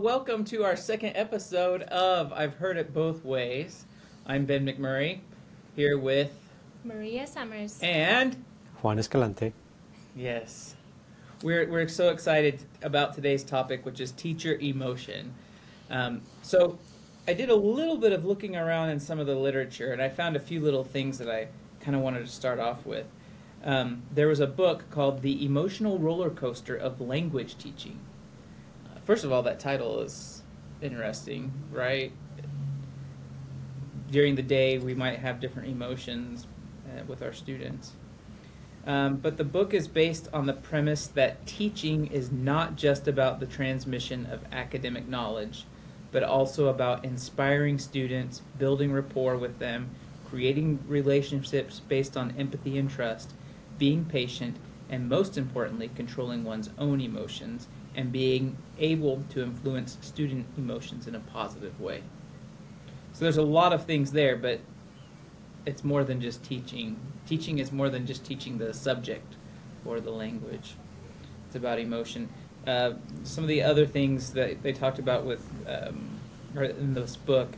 welcome to our second episode of I've Heard It Both Ways. I'm Ben McMurray, here with Maria Summers and Juan Escalante. Yes, we're so excited about today's topic, which is teacher emotion. So I did a little bit of looking around in some of the literature, and I found a few little things that I kind of wanted to start off with. There was a book called The Emotional Roller Coaster of Language Teaching. First of all, that title is interesting, right? During the day, we might have different emotions with our students. But the book is based on the premise that teaching is not just about the transmission of academic knowledge, but also about inspiring students, building rapport with them, creating relationships based on empathy and trust, being patient, and most importantly, controlling one's own emotions and being able to influence student emotions in a positive way. So there's a lot of things there, but it's more than just teaching. Teaching is more than just teaching the subject or the language. It's about emotion. Some of the other things that they talked about with in this book,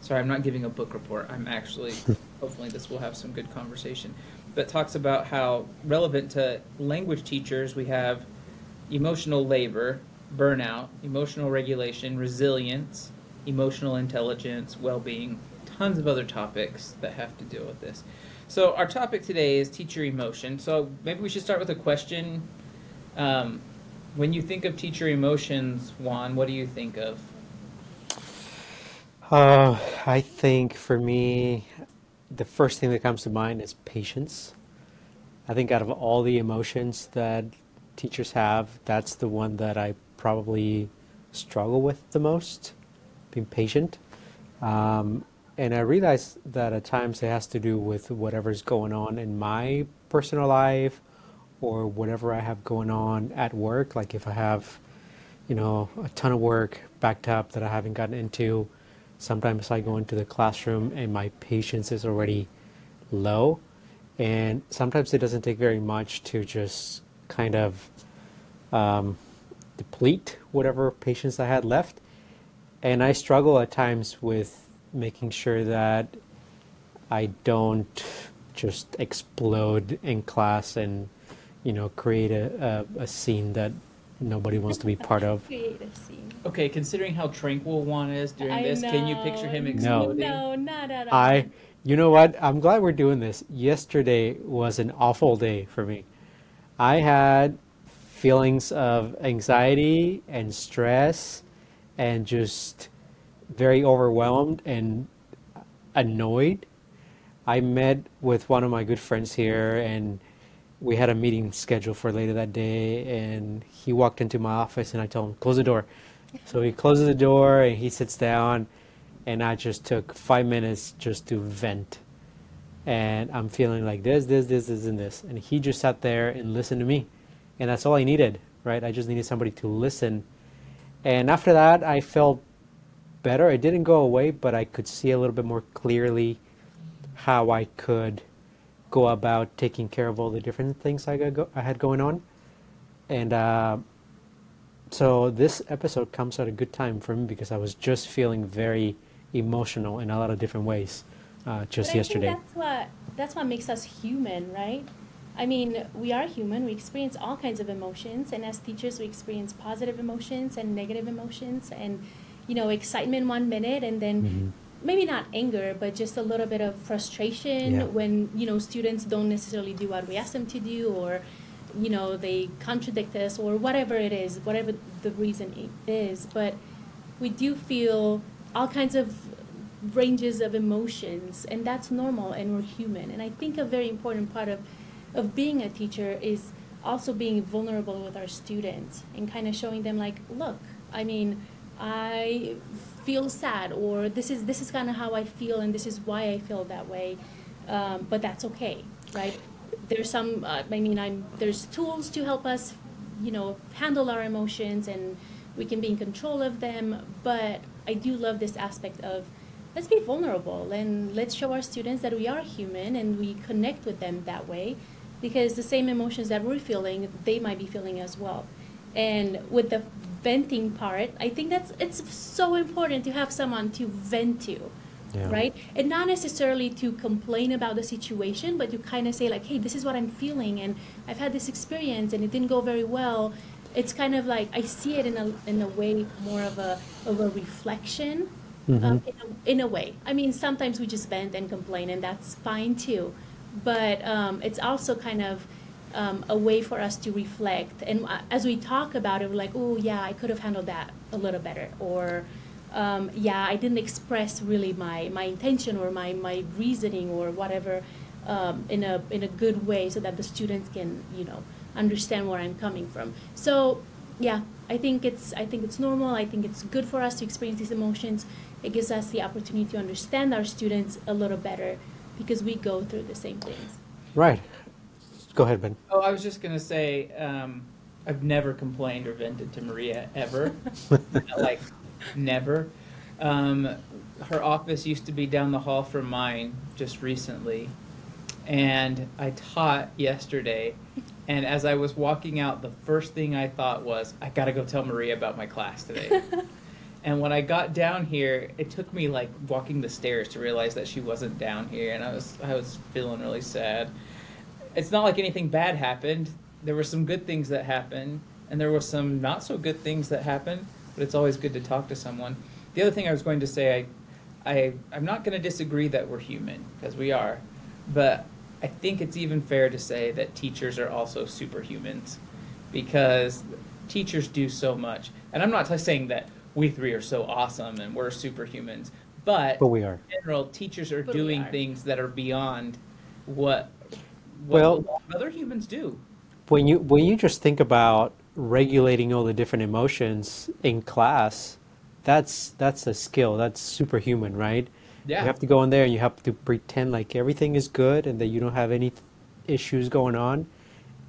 sorry, I'm not giving a book report. I'm actually, hopefully this will have some good conversation, but talks about how relevant to language teachers we have emotional labor, burnout, emotional regulation, resilience, emotional intelligence, well-being, tons of other topics that have to deal with this. So our topic today is teacher emotion. So maybe we should start with a question. When you think of teacher emotions, Juan, what do you think of? I think for me, the first thing that comes to mind is patience. I think out of all the emotions that teachers have, that's the one that I probably struggle with the most, being patient. And I realize that at times it has to do with whatever's going on in my personal life or whatever I have going on at work. Like if I have, a ton of work backed up that I haven't gotten into, sometimes I go into the classroom and my patience is already low. And sometimes it doesn't take very much to just kind of deplete whatever patience I had left. And I struggle at times with making sure that I don't just explode in class and, create a scene that nobody wants to be part of. Create a scene. Okay, considering how tranquil Juan is during this, can you picture him exploding? No, not at all. You know what? I'm glad we're doing this. Yesterday was an awful day for me. I had feelings of anxiety and stress and just very overwhelmed and annoyed. I met with one of my good friends here and we had a meeting scheduled for later that day, and he walked into my office and I told him, close the door. So he closes the door and he sits down, and I just took 5 minutes just to vent. And I'm feeling like this, and this. And he just sat there and listened to me. And that's all I needed, right? I just needed somebody to listen. And after that, I felt better. It didn't go away, but I could see a little bit more clearly how I could go about taking care of all the different things I had going on. And so this episode comes at a good time for me because I was just feeling very emotional in a lot of different ways yesterday. I think that's what makes us human, right? I mean, we are human. We experience all kinds of emotions. And as teachers, we experience positive emotions and negative emotions and, excitement one minute, and then maybe not anger, but just a little bit of frustration when, students don't necessarily do what we ask them to do, or, they contradict us, or whatever it is, whatever the reason it is. But we do feel all kinds of ranges of emotions, and that's normal, and we're human. And I think a very important part of being a teacher is also being vulnerable with our students and kind of showing them, like, look, I mean, I feel sad, or this is kind of how I feel, and this is why I feel that way, but that's okay, right? There's some there's tools to help us handle our emotions, and we can be in control of them. But I do love this aspect of, let's be vulnerable and let's show our students that we are human and we connect with them that way, because the same emotions that we're feeling, they might be feeling as well. And with the venting part, I think it's so important to have someone to vent to, right? And not necessarily to complain about the situation, but to kind of say like, hey, this is what I'm feeling, and I've had this experience, and it didn't go very well. It's kind of like I see it in a way more of a reflection, in a way. I mean, sometimes we just vent and complain, and that's fine too. But it's also kind of a way for us to reflect. And as we talk about it, we're like, oh yeah, I could have handled that a little better, or yeah, I didn't express really my intention or my reasoning or whatever in a good way, so that the students can understand where I'm coming from. So yeah, I think it's normal. I think it's good for us to experience these emotions. It gives us the opportunity to understand our students a little better because we go through the same things. Right. Go ahead, Ben. Oh, I was just going to say, I've never complained or vented to Maria ever. Like, never. Her office used to be down the hall from mine just recently. And I taught yesterday, and as I was walking out, the first thing I thought was, I gotta go tell Maria about my class today. And when I got down here, it took me like walking the stairs to realize that she wasn't down here, and I was feeling really sad. It's not like anything bad happened. There were some good things that happened, and there were some not so good things that happened, but it's always good to talk to someone. The other thing I was going to say, I'm not gonna disagree that we're human, because we are, but I think it's even fair to say that teachers are also superhumans, because teachers do so much. And I'm not saying that we three are so awesome and we're superhumans, but we are. In general, teachers are doing things that are beyond what other humans do. When you just think about regulating all the different emotions in class, that's a skill. That's superhuman, right? Yeah. You have to go in there and you have to pretend like everything is good and that you don't have any issues going on,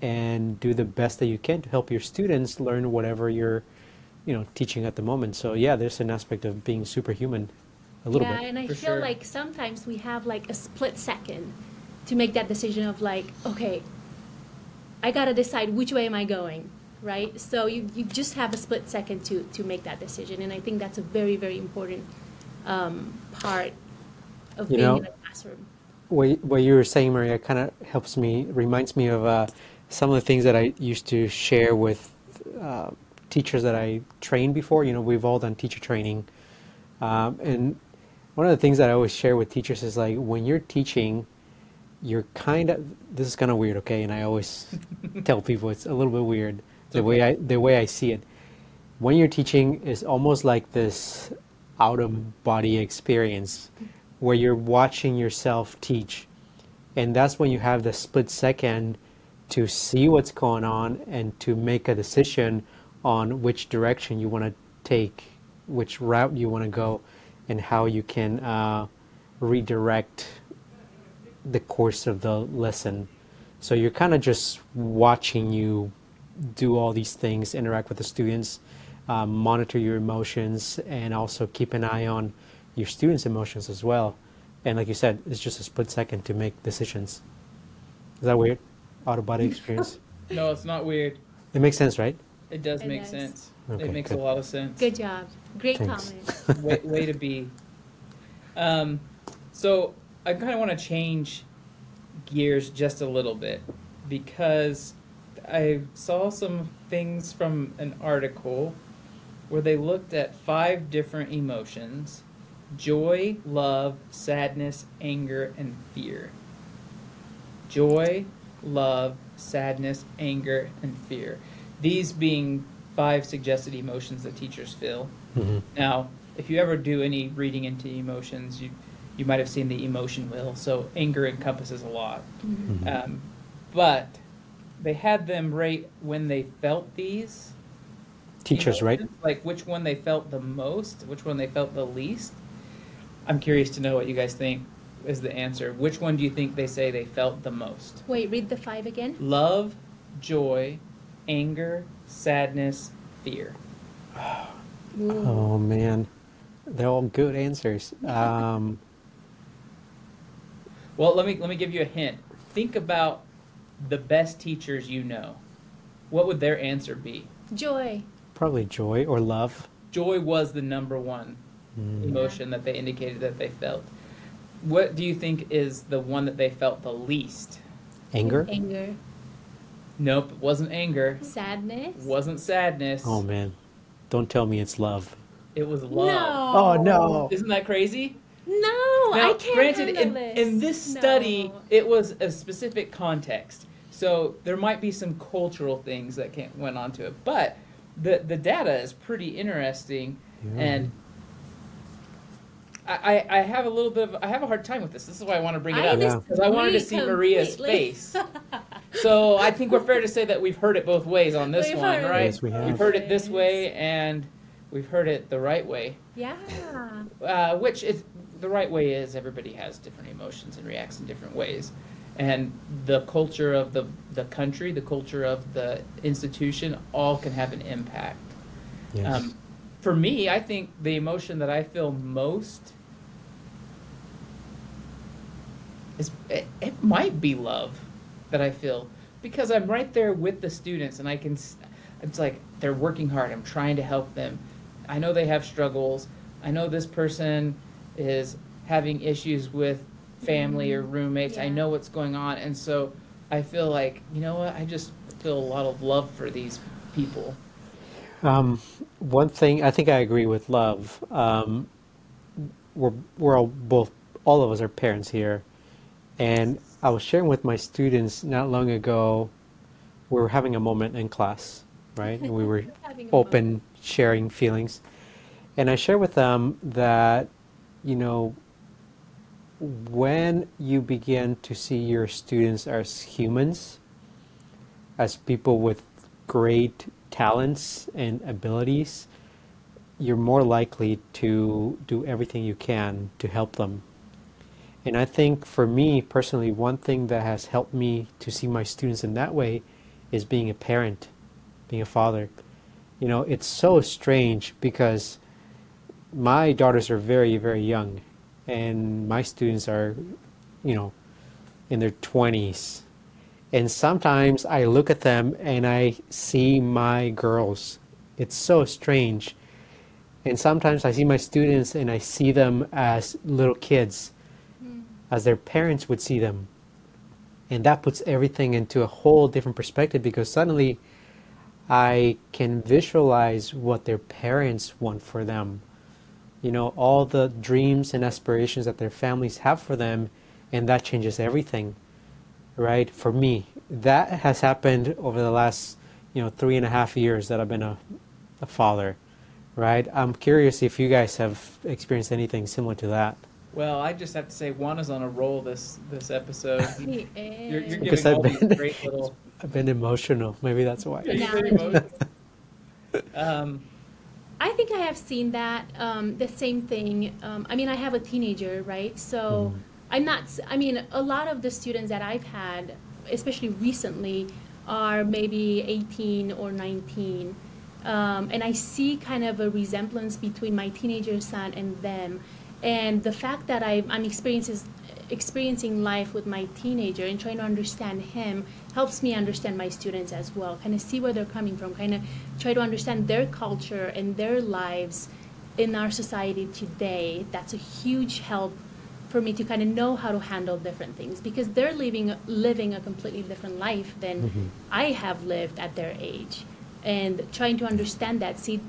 and do the best that you can to help your students learn whatever you're, teaching at the moment. So yeah, there's an aspect of being superhuman a little bit. Yeah, and I feel like sometimes we have like a split second to make that decision of like, okay, I got to decide which way am I going, right? So you just have a split second to make that decision. And I think that's a very, very important part of being in a classroom. What you were saying, Maria, kind of reminds me of some of the things that I used to share with teachers that I trained before. We've all done teacher training. And one of the things that I always share with teachers is like, when you're teaching, you're kind of, this is kind of weird, okay? And I always tell people it's a little bit weird, the way I see it. When you're teaching is almost like this out-of-body experience where you're watching yourself teach. And that's when you have the split second to see what's going on and to make a decision on which direction you want to take, which route you want to go, and how you can redirect the course of the lesson. So you're kind of just watching you do all these things, interact with the students, monitor your emotions, and also keep an eye on your students' emotions as well. And like you said, it's just a split second to make decisions. Is that weird? Out-of-body experience? No, it's not weird. It makes sense, right? It does make sense. Okay, it makes a lot of sense. Good job. Great comment. way to be. So I kind of want to change gears just a little bit, because I saw some things from an article where they looked at 5 different emotions: joy, love, sadness, anger, and fear. Joy, love, sadness, anger, and fear. These being 5 suggested emotions that teachers feel. Mm-hmm. Now, if you ever do any reading into emotions, you might have seen the emotion wheel. So anger encompasses a lot. Mm-hmm. But they had them rate when they felt these. Teachers, right? Like which one they felt the most, which one they felt the least. I'm curious to know what you guys think is the answer. Which one do you think they say they felt the most? Wait, read the 5 again. Love, joy, anger, sadness, fear. Oh, man. They're all good answers. Well, let me give you a hint. Think about the best teachers you know. What would their answer be? Joy. Probably joy or love. Joy was the number one emotion that they indicated that they felt. What do you think is the one that they felt the least? Anger? Anger. Nope, it wasn't anger. Sadness? Wasn't sadness. Oh, man. Don't tell me it's love. It was love. No. Oh, no. Isn't that crazy? No, now, I can't granted, handle this. In this study, it was a specific context. So there might be some cultural things that went on to it. But the data is pretty interesting. Yeah. And I have a little bit of, I have a hard time with this. This is why I want to bring it up. Because I wanted to see Maria's face. So I think we're fair to say that we've heard it both ways on this one, right? Yes, we have. We've heard it this way and we've heard it the right way. Yeah. Which is, the right way is everybody has different emotions and reacts in different ways. And the culture of the country, the culture of the institution, all can have an impact. Yes. For me, I think the emotion that I feel most is, it might be love that I feel, because I'm right there with the students and I can, it's like they're working hard, I'm trying to help them. I know they have struggles. I know this person is having issues with family or roommates. Yeah. I know what's going on. And so I feel like, you know what, I just feel a lot of love for these people. One thing, I think I agree with love. We're all of us are parents here. And I was sharing with my students not long ago, we were having a moment in class, right? And we were open, sharing feelings. And I shared with them that, you know, when you begin to see your students as humans, as people with great talents and abilities, you're more likely to do everything you can to help them. And I think for me personally, one thing that has helped me to see my students in that way is being a parent, being a father. You know, it's so strange because my daughters are very, very young and my students are, you know, in their 20s. And sometimes I look at them and I see my girls. It's so strange. And sometimes I see my students and I see them as little kids, as their parents would see them. And that puts everything into a whole different perspective, because suddenly I can visualize what their parents want for them. You know, all the dreams and aspirations that their families have for them, and that changes everything. Right? For me, that has happened over the last, 3.5 years that I've been a father, right? I'm curious if you guys have experienced anything similar to that. Well, I just have to say Juana's on a roll this episode. He is. You're giving all these great little... I've been emotional. Maybe that's why. I think I have seen that, the same thing. I have a teenager, right? So... a lot of the students that I've had, especially recently, are maybe 18 or 19. And I see kind of a resemblance between my teenager son and them. And the fact that I'm experiencing life with my teenager and trying to understand him helps me understand my students as well, kind of see where they're coming from, kind of try to understand their culture and their lives in our society today. That's a huge help for me to kind of know how to handle different things, because they're living a completely different life than I have lived at their age, and trying to understand that, see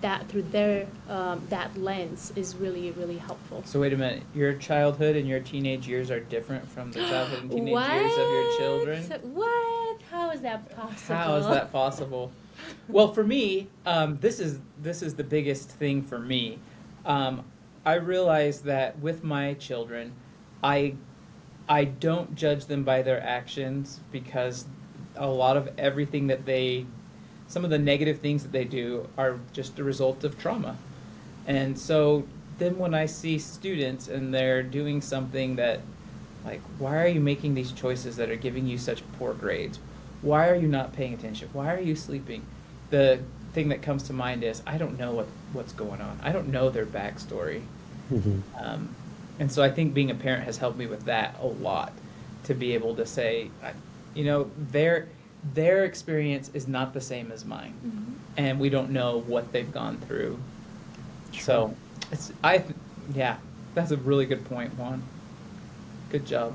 that through their that lens is really, really helpful. So wait a minute, your childhood and your teenage years are different from the childhood and teenage years of your children? What? How is that possible? Well, for me, this is the biggest thing for me. I realize that with my children, I don't judge them by their actions, because a lot of everything that some of the negative things that they do are just a result of trauma. And so then when I see students and they're doing something that, like, why are you making these choices that are giving you such poor grades? Why are you not paying attention? Why are you sleeping? The thing that comes to mind is, I don't know what's going on. I don't know their backstory. And so I think being a parent has helped me with that a lot, to be able to say, their experience is not the same as mine, mm-hmm. and we don't know what they've gone through. True. So, yeah, that's a really good point, Juan. Good job.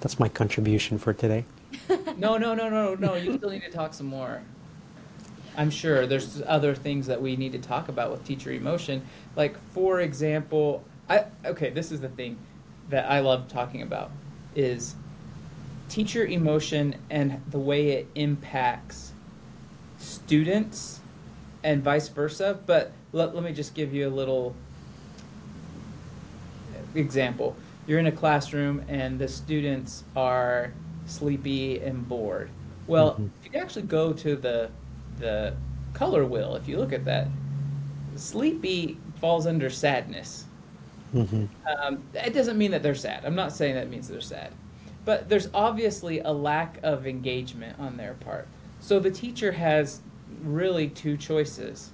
That's my contribution for today. No. You still need to talk some more. I'm sure there's other things that we need to talk about with teacher emotion. Like, for example, this is the thing that I love talking about is teacher emotion and the way it impacts students and vice versa. But let me just give you a little example. You're in a classroom and the students are sleepy and bored. Well, mm-hmm. if you actually go to the color wheel, if you look at that, sleepy falls under sadness. Mm-hmm. It doesn't mean that they're sad. I'm not saying that means they're sad. But there's obviously a lack of engagement on their part. So the teacher has really two choices.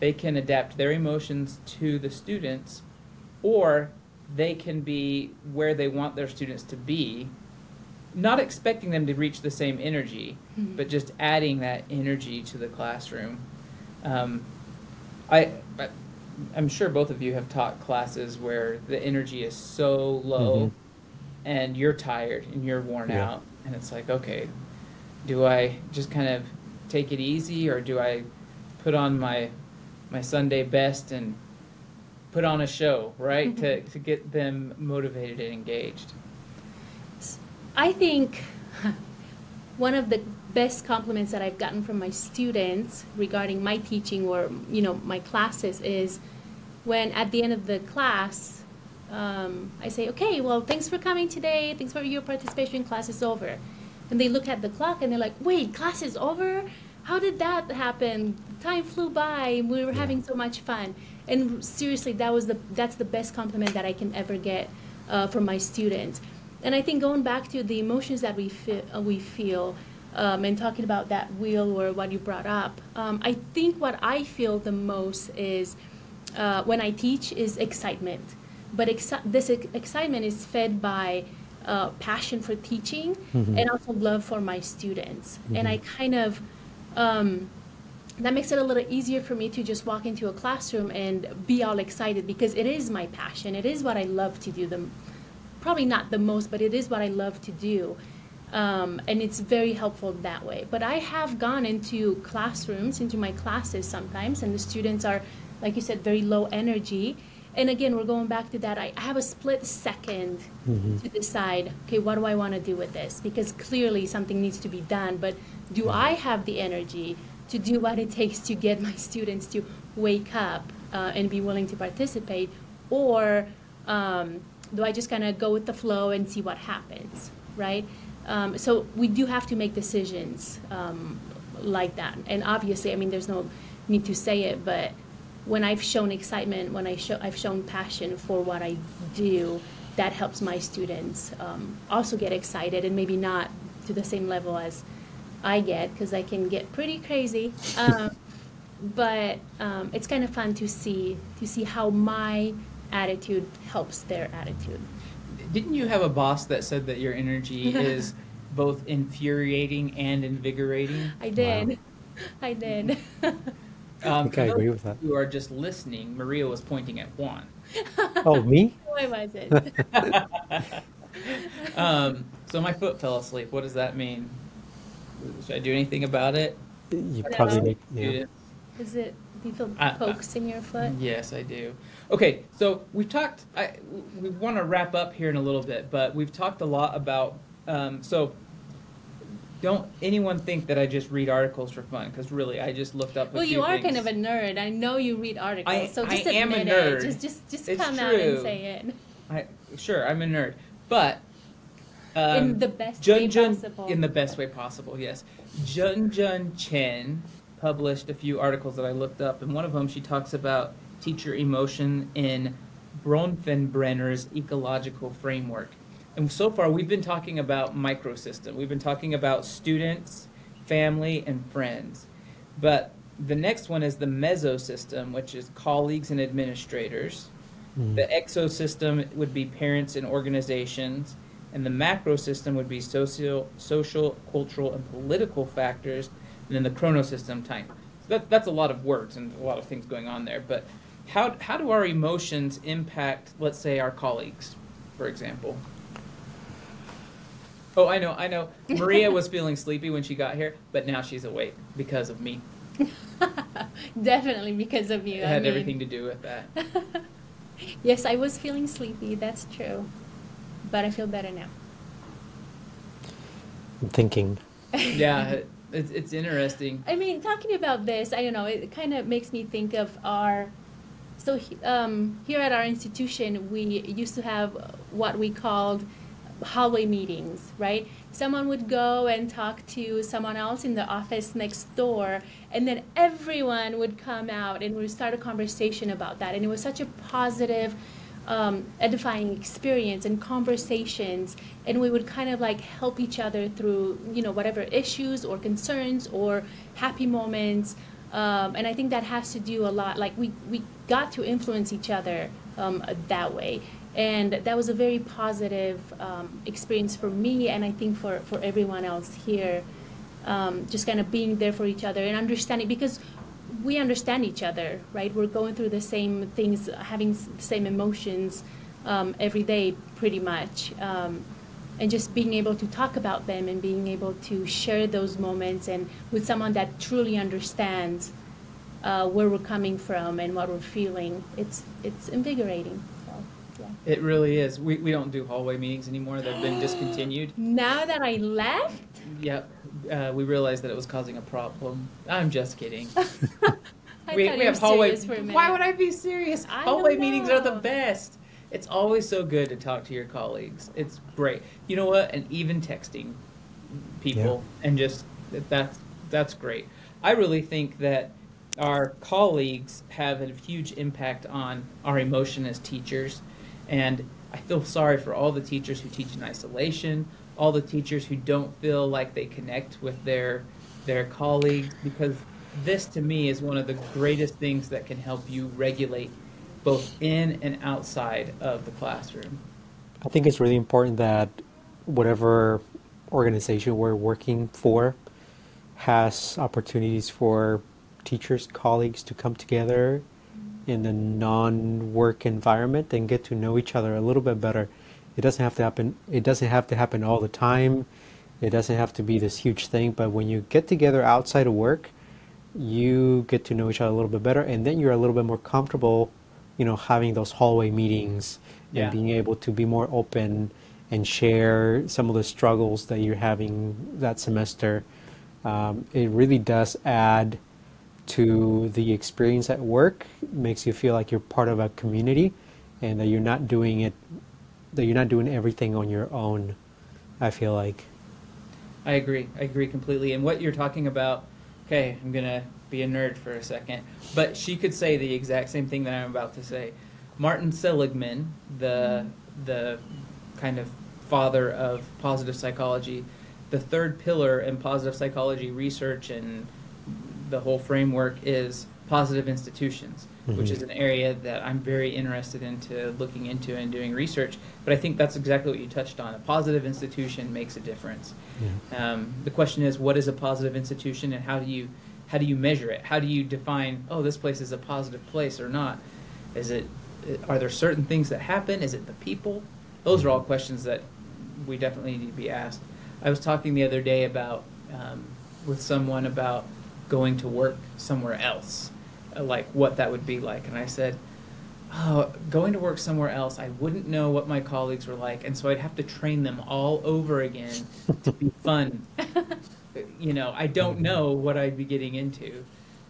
They can adapt their emotions to the students, or they can be where they want their students to be, not expecting them to reach the same energy, mm-hmm. but just adding that energy to the classroom. I'm sure both of you have taught classes where the energy is so low, mm-hmm. and you're tired and you're worn out, and it's like, okay, do I just kind of take it easy, or do I put on my Sunday best and put on a show, right, to get them motivated and engaged? I think one of the best compliments that I've gotten from my students regarding my teaching or, my classes is when at the end of the class, I say, okay, well, thanks for coming today. Thanks for your participation. Class is over. And they look at the clock and they're like, wait, class is over? How did that happen? Time flew by. We were having so much fun. And seriously, that's the best compliment that I can ever get from my students. And I think going back to the emotions that we feel, and talking about that wheel or what you brought up, I think what I feel the most is when I teach is excitement. But this excitement is fed by passion for teaching, mm-hmm. and also love for my students. Mm-hmm. And I kind of, that makes it a little easier for me to just walk into a classroom and be all excited, because it is my passion. It is what I love to do. Probably not the most, but it is what I love to do. And it's very helpful that way. But I have gone into my classes sometimes, and the students are, like you said, very low energy. And again, we're going back to that. I have a split second mm-hmm. to decide, okay, what do I want to do with this? Because clearly something needs to be done, but do I have the energy to do what it takes to get my students to wake up and be willing to participate? Or do I just kind of go with the flow and see what happens, right? So we do have to make decisions like that. And obviously, I mean, there's no need to say it, but when I've shown excitement, when I've shown passion for what I do, that helps my students also get excited, and maybe not to the same level as I get, because I can get pretty crazy. But it's kind of fun to see how my attitude helps their attitude. Didn't you have a boss that said that your energy is both infuriating and invigorating? I did. I think I agree with that. You are just listening. Maria was pointing at Juan. Oh, me? Why was it? So my foot fell asleep. What does that mean? Should I do anything about it? You probably need to. Is it? Do you feel pokes in your foot? Yes, I do. Okay, so we've talked, we want to wrap up here in a little bit, but we've talked a lot about, so don't anyone think that I just read articles for fun, because really, I just looked up a few things. Well, you are kind of a nerd. I know you read articles, so just admit it. I am a nerd. Just come out and say it. Sure, I'm a nerd, but... in the best way possible. In the best way possible, yes. Jun Chen published a few articles that I looked up, and one of them she talks about teacher emotion in Bronfenbrenner's ecological framework. And so far we've been talking about microsystem. We've been talking about students, family, and friends. But the next one is the mesosystem, which is colleagues and administrators. Mm-hmm. The exosystem would be parents and organizations. and the macro system would be social, cultural, and political factors, and then the chronosystem, time. So that's a lot of words and a lot of things going on there, but how do our emotions impact, let's say, our colleagues, for example? Oh, I know. Maria was feeling sleepy when she got here, but now she's awake because of me. Definitely because of you. It had everything to do with that. Yes, I was feeling sleepy, that's true. But I feel better now. I'm thinking. Yeah, it's interesting. I mean, talking about this, I don't know, it kind of makes me think of here at our institution, we used to have what we called hallway meetings, right? Someone would go and talk to someone else in the office next door, and then everyone would come out and we would start a conversation about that. And it was such a positive, edifying experience and conversations, and we would kind of like help each other through, whatever issues or concerns or happy moments. And I think that has to do a lot, like we got to influence each other that way. And that was a very positive experience for me, and I think for everyone else here, just kind of being there for each other and understanding, because we understand each other, right? We're going through the same things, having the same emotions every day, pretty much. And just being able to talk about them and being able to share those moments and with someone that truly understands where we're coming from and what we're feeling, it's invigorating. It really is. We don't do hallway meetings anymore. They've been discontinued. Now that I left? Yep. We realized that it was causing a problem. I'm just kidding. we have hallway. Why would I be serious? Hallway meetings are the best. It's always so good to talk to your colleagues. It's great. You know what? And even texting people, yeah. And just that's great. I really think that our colleagues have a huge impact on our emotion as teachers. And I feel sorry for all the teachers who teach in isolation, all the teachers who don't feel like they connect with their colleagues, because this to me is one of the greatest things that can help you regulate both in and outside of the classroom. I think it's really important that whatever organization we're working for has opportunities for teachers, colleagues to come together in a non-work environment and get to know each other a little bit better. It doesn't have to happen. It doesn't have to happen all the time. It doesn't have to be this huge thing. But when you get together outside of work, you get to know each other a little bit better, and then you're a little bit more comfortable, having those hallway meetings, yeah. And being able to be more open and share some of the struggles that you're having that semester. It really does add to the experience at work. It makes you feel like you're part of a community and that you're not doing it, that you're not doing everything on your own, I feel like. I agree completely. And what you're talking about, okay, I'm gonna be a nerd for a second, but she could say the exact same thing that I'm about to say. Martin Seligman, the kind of father of positive psychology, the third pillar in positive psychology research and the whole framework is positive institutions, mm-hmm. which is an area that I'm very interested into looking into and doing research. But I think that's exactly what you touched on. A positive institution makes a difference. Yeah. The question is, what is a positive institution, and how do you measure it? How do you define, this place is a positive place or not? Are there certain things that happen? Is it the people? Those mm-hmm. are all questions that we definitely need to be asked. I was talking the other day about with someone about going to work somewhere else, like what that would be like. And I said, going to work somewhere else, I wouldn't know what my colleagues were like, and so I'd have to train them all over again to be fun. I don't know what I'd be getting into.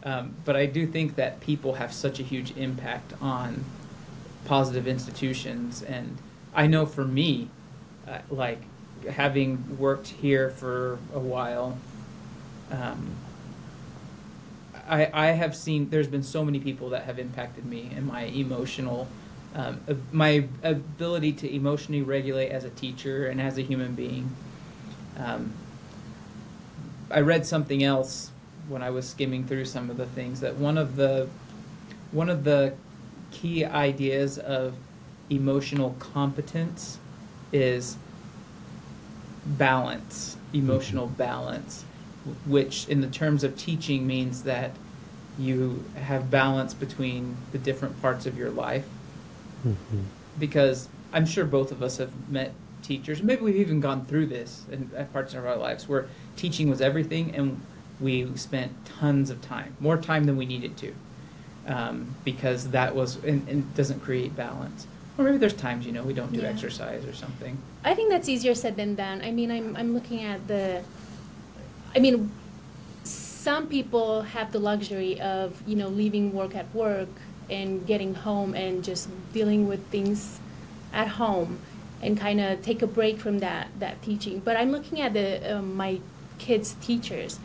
But I do think that people have such a huge impact on positive institutions. And I know for me, like having worked here for a while, I have seen, there's been so many people that have impacted me and my emotional, my ability to emotionally regulate as a teacher and as a human being. I read something else when I was skimming through some of the things, that one of the key ideas of emotional competence is balance, emotional balance, which in the terms of teaching means that you have balance between the different parts of your life. Mm-hmm. Because I'm sure both of us have met teachers, maybe we've even gone through this at parts of our lives where teaching was everything and we spent tons of time, more time than we needed to, because that was, and doesn't create balance. Or maybe there's times, you know, we don't do exercise or something. I think that's easier said than done. I mean, I'm looking at the, I mean, some people have the luxury of, you know, leaving work at work and getting home and just dealing with things at home and kind of take a break from that teaching. But I'm looking at the my kids' teachers.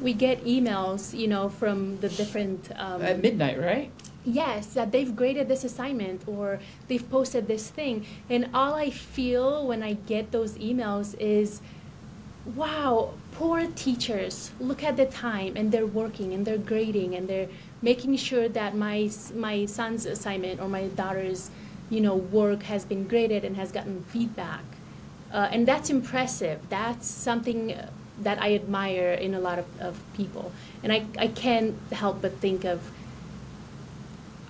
We get emails, you know, from the different... at midnight, right? Yes, that they've graded this assignment or they've posted this thing. And all I feel when I get those emails is, wow, poor teachers, look at the time, and they're working and they're grading and they're making sure that my son's assignment or my daughter's, you know, work has been graded and has gotten feedback. And that's impressive. That's something that I admire in a lot of people. And I can't help but think of,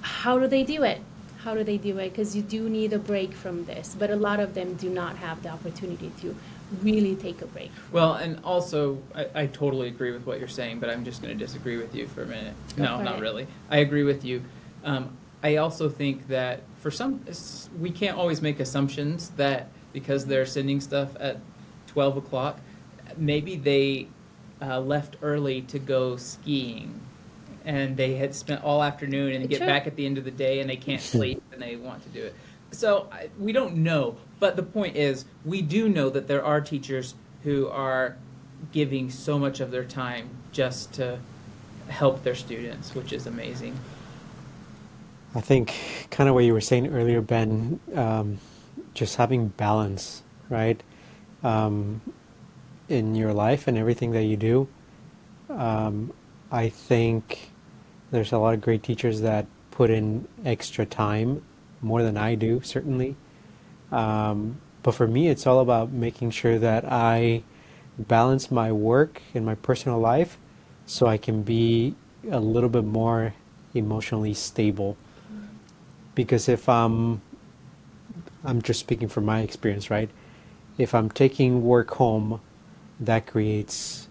how do they do it? How do they do it? Because you do need a break from this. But a lot of them do not have the opportunity to really take a break. Well, and also, I totally agree with what you're saying, but I'm just going to disagree with you for a minute. Really. I agree with you. I also think that for some, we can't always make assumptions that because they're sending stuff at 12 o'clock, maybe they left early to go skiing and they had spent all afternoon and get back at the end of the day and they can't sleep and they want to do it. So we don't know. But the point is, we do know that there are teachers who are giving so much of their time just to help their students, which is amazing. I think kind of what you were saying earlier, Ben, just having balance, right, in your life and everything that you do. I think there's a lot of great teachers that put in extra time, more than I do, certainly. But for me, it's all about making sure that I balance my work and my personal life so I can be a little bit more emotionally stable. Because if I'm just speaking from my experience, right? If I'm taking work home, that creates,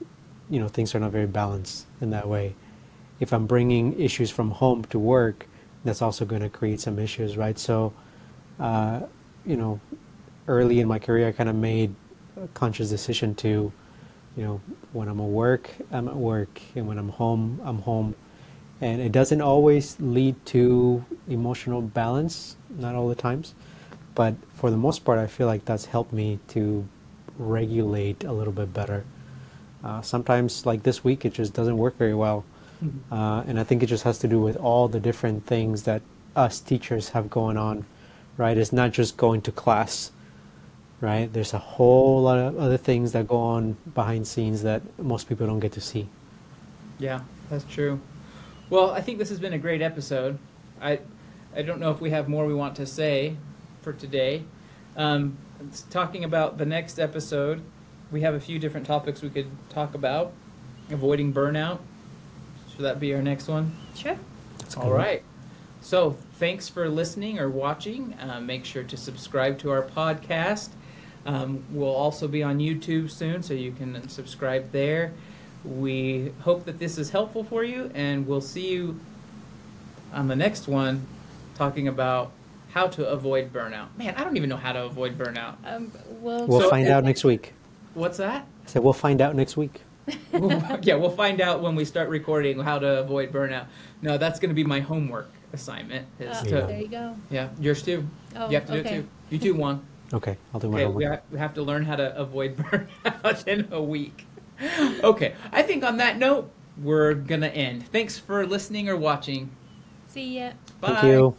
you know, things are not very balanced in that way. If I'm bringing issues from home to work, that's also going to create some issues, right? So, you know, early in my career, I kind of made a conscious decision to, you know, when I'm at work, I'm at work, and when I'm home, I'm home. And it doesn't always lead to emotional balance, not all the times. But for the most part, I feel like that's helped me to regulate a little bit better. Sometimes, like this week, it just doesn't work very well. Mm-hmm. And I think it just has to do with all the different things that us teachers have going on, right? It's not just going to class, right? There's a whole lot of other things that go on behind scenes that most people don't get to see. Yeah, that's true. Well, I think this has been a great episode. I don't know if we have more we want to say for today. Talking about the next episode, we have a few different topics we could talk about. Avoiding burnout. Should that be our next one? Sure. All right. So thanks for listening or watching. Make sure to subscribe to our podcast. We'll also be on YouTube soon, so you can subscribe there. We hope that this is helpful for you, and we'll see you on the next one talking about how to avoid burnout. Man, I don't even know how to avoid burnout. We'll find out next week. What's that? I said we'll find out next week. Yeah, we'll find out when we start recording how to avoid burnout. No, that's going to be my homework assignment. There you go. Yeah, yours too. Oh, you have to do it too. You do one. Okay, I'll do my homework. We have to learn how to avoid burnout in a week. Okay, I think on that note, we're going to end. Thanks for listening or watching. See ya. Bye. Thank you.